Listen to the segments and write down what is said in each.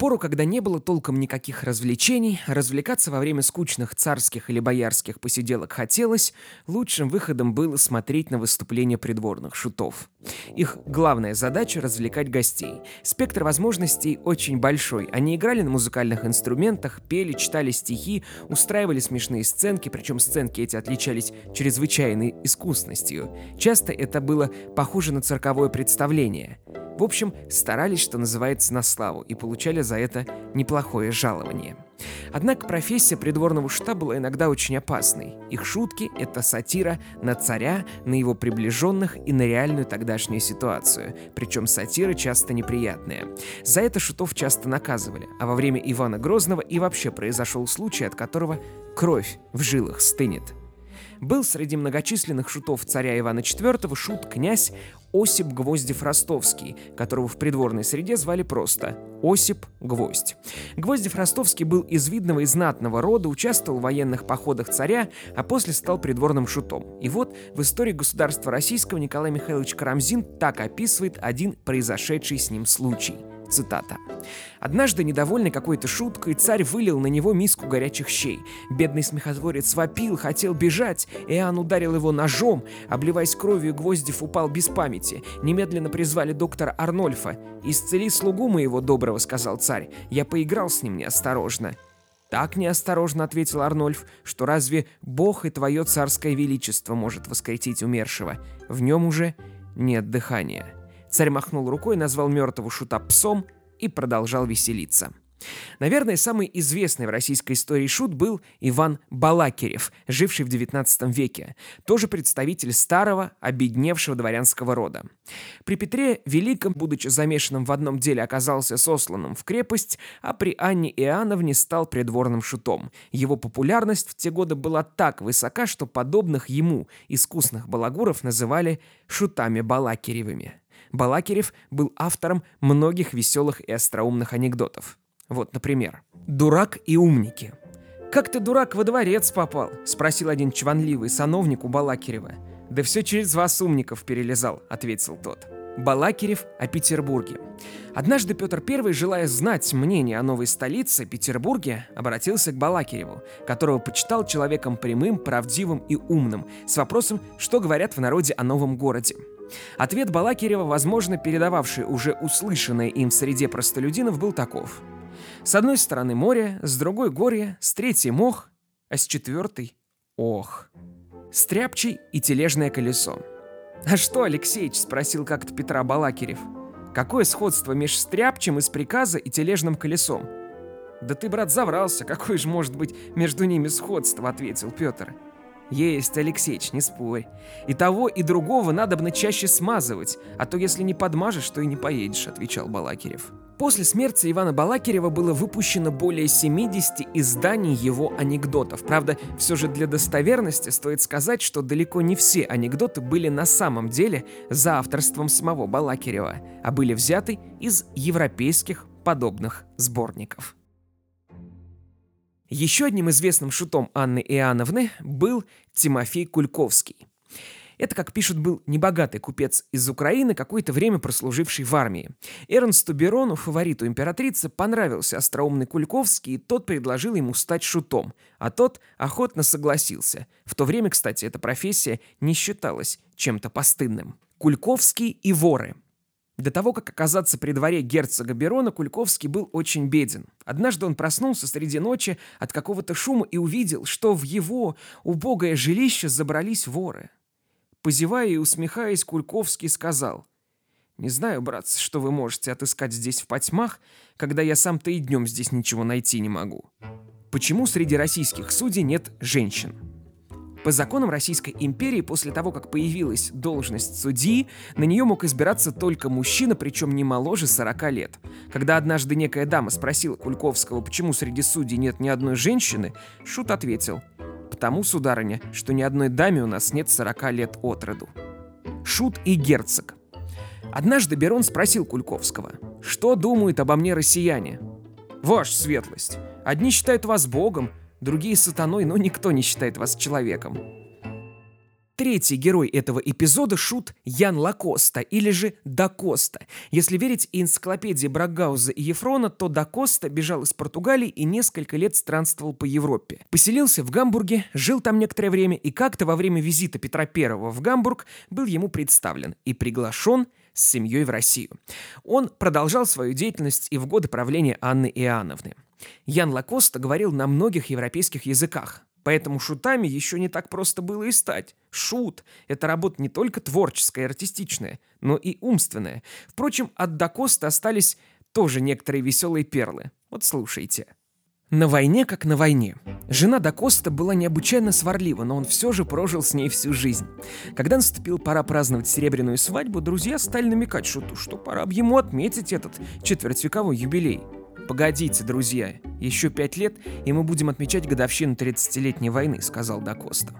пору, когда не было толком никаких развлечений, развлекаться во время скучных царских или боярских посиделок хотелось, лучшим выходом было смотреть на выступления придворных шутов. Их главная задача – развлекать гостей. Спектр возможностей очень большой. Они играли на музыкальных инструментах, пели, читали стихи, устраивали смешные сценки, причем сценки эти отличались чрезвычайной искусностью. Часто это было похоже на цирковое представление. В общем, старались, что называется, на славу, и получали за это неплохое жалование. Однако профессия придворного шута была иногда очень опасной. Их шутки – это сатира на царя, на его приближенных и на реальную тогдашнюю ситуацию. Причем сатира часто неприятная. За это шутов часто наказывали, а во время Ивана Грозного и вообще произошел случай, от которого кровь в жилах стынет. Был среди многочисленных шутов царя Ивана IV шут-князь Осип Гвоздев Ростовский, которого в придворной среде звали просто Осип Гвоздь. Гвоздев Ростовский был из видного и знатного рода, участвовал в военных походах царя, а после стал придворным шутом. И вот в истории государства российского Николай Михайлович Карамзин так описывает один произошедший с ним случай. Цитата. «Однажды, недовольный какой-то шуткой, царь вылил на него миску горячих щей. Бедный смехотворец вопил, хотел бежать, Иоанн ударил его ножом. Обливаясь кровью, Гвоздев упал без памяти. Немедленно призвали доктора Арнольфа. «Исцели слугу моего доброго», — сказал царь. «Я поиграл с ним неосторожно». «Так неосторожно», — ответил Арнольф, «что разве Бог и твое царское величество может воскресить умершего? В нем уже нет дыхания». Царь махнул рукой, назвал мертвого шута псом и продолжал веселиться. Наверное, самый известный в российской истории шут был Иван Балакирев, живший в XIX веке, тоже представитель старого, обедневшего дворянского рода. При Петре Великом, будучи замешанным в одном деле, оказался сосланным в крепость, а при Анне Иоанновне стал придворным шутом. Его популярность в те годы была так высока, что подобных ему искусных балагуров называли «шутами Балакиревыми». Балакирев был автором многих веселых и остроумных анекдотов. Вот, например, «Дурак и умники». «Как ты, дурак, во дворец попал?» – спросил один чванливый сановник у Балакирева. «Да все через вас, умников, перелезал», – ответил тот. Балакирев о Петербурге. Однажды Петр I, желая знать мнение о новой столице, Петербурге, обратился к Балакиреву, которого почитал человеком прямым, правдивым и умным, с вопросом, что говорят в народе о новом городе. Ответ Балакирева, возможно, передававший уже услышанное им в среде простолюдинов, был таков. «С одной стороны море, с другой горе, с третьей мох, а с четвертой – ох». Стряпчий и тележное колесо. «А что, Алексеич?» – спросил как-то Петра Балакирев. «Какое сходство меж стряпчим из приказа и тележным колесом?» «Да ты, брат, заврался, какое же может быть между ними сходство?» – ответил Петр. «Есть, Алексеич, не спорь. И того, и другого надобно чаще смазывать, а то если не подмажешь, то и не поедешь», — отвечал Балакирев. После смерти Ивана Балакирева было выпущено более 70 изданий его анекдотов. Правда, все же для достоверности стоит сказать, что далеко не все анекдоты были на самом деле за авторством самого Балакирева, а были взяты из европейских подобных сборников. Еще одним известным шутом Анны Иоанновны был Тимофей Кульковский. Это, как пишут, был небогатый купец из Украины, какое-то время прослуживший в армии. Эрнсту Бирону, фавориту императрицы, понравился остроумный Кульковский, и тот предложил ему стать шутом, а тот охотно согласился. В то время, кстати, эта профессия не считалась чем-то постыдным. Кульковский и воры. До того, как оказаться при дворе герцога Бирона, Кульковский был очень беден. Однажды он проснулся среди ночи от какого-то шума и увидел, что в его убогое жилище забрались воры. Позевая и усмехаясь, Кульковский сказал: «Не знаю, братцы, что вы можете отыскать здесь в потьмах, когда я сам-то и днем здесь ничего найти не могу». Почему среди российских судей нет женщин? По законам Российской империи, после того, как появилась должность судьи, на нее мог избираться только мужчина, причем не моложе 40 лет. Когда однажды некая дама спросила Кульковского, почему среди судей нет ни одной женщины, шут ответил: «Потому, сударыня, что ни одной даме у нас нет 40 лет от роду». Шут и герцог. Однажды Бирон спросил Кульковского: «Что думают обо мне россияне?» «Ваша светлость, одни считают вас богом, другие сатаной, но никто не считает вас человеком». Третий герой этого эпизода – шут Ян Лакоста, или же д'Акоста. Если верить энциклопедии Брагауза и Ефрона, то д'Акоста бежал из Португалии и несколько лет странствовал по Европе. Поселился в Гамбурге, жил там некоторое время, и как-то во время визита Петра I в Гамбург был ему представлен и приглашен с семьей в Россию. Он продолжал свою деятельность и в годы правления Анны Иоанновны. Ян Лакоста говорил на многих европейских языках. Поэтому шутами еще не так просто было и стать. Шут – это работа не только творческая и артистичная, но и умственная. Впрочем, от д'Акоста остались тоже некоторые веселые перлы. Вот слушайте. На войне как на войне. Жена д'Акоста была необычайно сварлива, но он все же прожил с ней всю жизнь. Когда наступила пора праздновать серебряную свадьбу, друзья стали намекать шуту, что пора бы ему отметить этот четвертьвековой юбилей. «Погодите, друзья, еще 5 лет, и мы будем отмечать годовщину 30-летней войны», — сказал д'Акоста.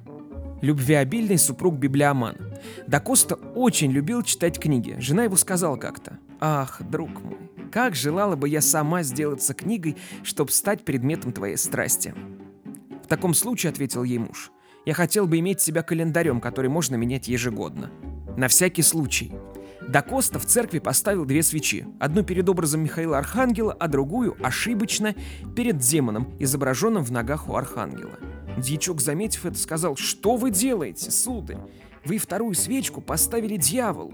Любвеобильный супруг-библиоман. д'Акоста очень любил читать книги. Жена его сказала как-то: «Ах, друг мой, как желала бы я сама сделаться книгой, чтобы стать предметом твоей страсти». «В таком случае, — ответил ей муж, — я хотел бы иметь себя календарем, который можно менять ежегодно. На всякий случай». д'Акоста в церкви поставил 2 свечи, одну перед образом Михаила Архангела, а другую, ошибочно, перед демоном, изображенным в ногах у Архангела. Дьячок, заметив это, сказал: «Что вы делаете, сударь? Вы 2-ю свечку поставили дьяволу».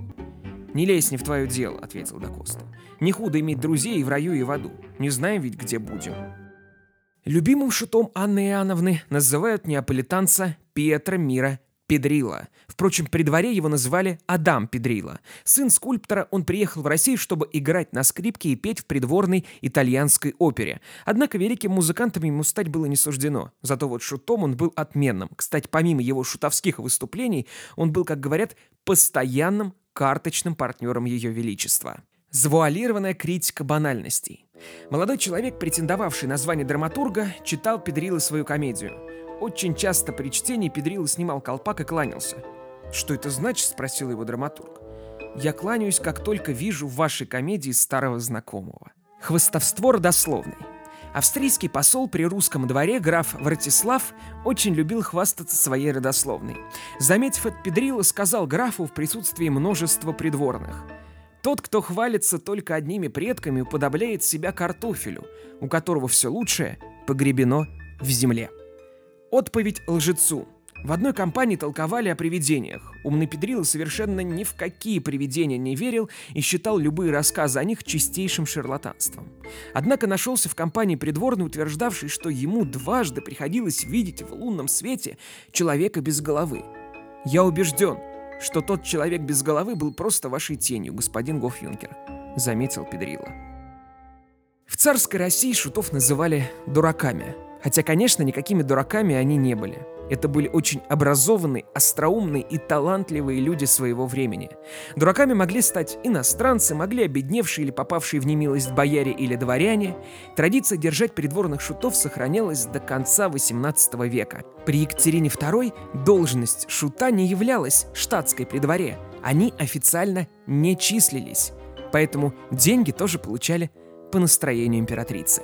«Не лезь не в твое дело», — ответил д'Акоста. «Не худо иметь друзей и в раю, и в аду. Не знаем ведь, где будем». Любимым шутом Анны Иоанновны называют неаполитанца Петра Мира Педрило. Впрочем, при дворе его называли Адам Педрило. Сын скульптора, он приехал в Россию, чтобы играть на скрипке и петь в придворной итальянской опере. Однако великим музыкантом ему стать было не суждено. Зато вот шутом он был отменным. Кстати, помимо его шутовских выступлений, он был, как говорят, постоянным карточным партнером Ее Величества. Завуалированная критика банальностей. Молодой человек, претендовавший на звание драматурга, читал Педрило свою комедию. Очень часто при чтении Педрило снимал колпак и кланялся. «Что это значит?» – спросил его драматург. «Я кланяюсь, как только вижу в вашей комедии старого знакомого». Хвастовство родословной. Австрийский посол при русском дворе граф Вратислав очень любил хвастаться своей родословной. Заметив это, Педрило сказал графу в присутствии множества придворных: «Тот, кто хвалится только одними предками, уподобляет себя картофелю, у которого все лучшее погребено в земле». Отповедь лжецу. В одной компании толковали о привидениях. Умный Педрило совершенно ни в какие привидения не верил и считал любые рассказы о них чистейшим шарлатанством. Однако нашелся в компании придворный, утверждавший, что ему 2 раза приходилось видеть в лунном свете человека без головы. «Я убежден, что тот человек без головы был просто вашей тенью, господин Гоф-Юнкер», — заметил Педрило. В царской России шутов называли «дураками». Хотя, конечно, никакими дураками они не были. Это были очень образованные, остроумные и талантливые люди своего времени. Дураками могли стать иностранцы, могли обедневшие или попавшие в немилость бояре или дворяне. Традиция держать придворных шутов сохранялась до конца XVIII века. При Екатерине II должность шута не являлась штатской при дворе. Они официально не числились. Поэтому деньги тоже получали по настроению императрицы.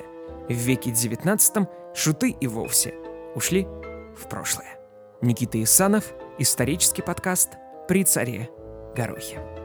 В веке XIX шуты и вовсе ушли в прошлое. Никита Исанов, исторический подкаст «При царе Горохе».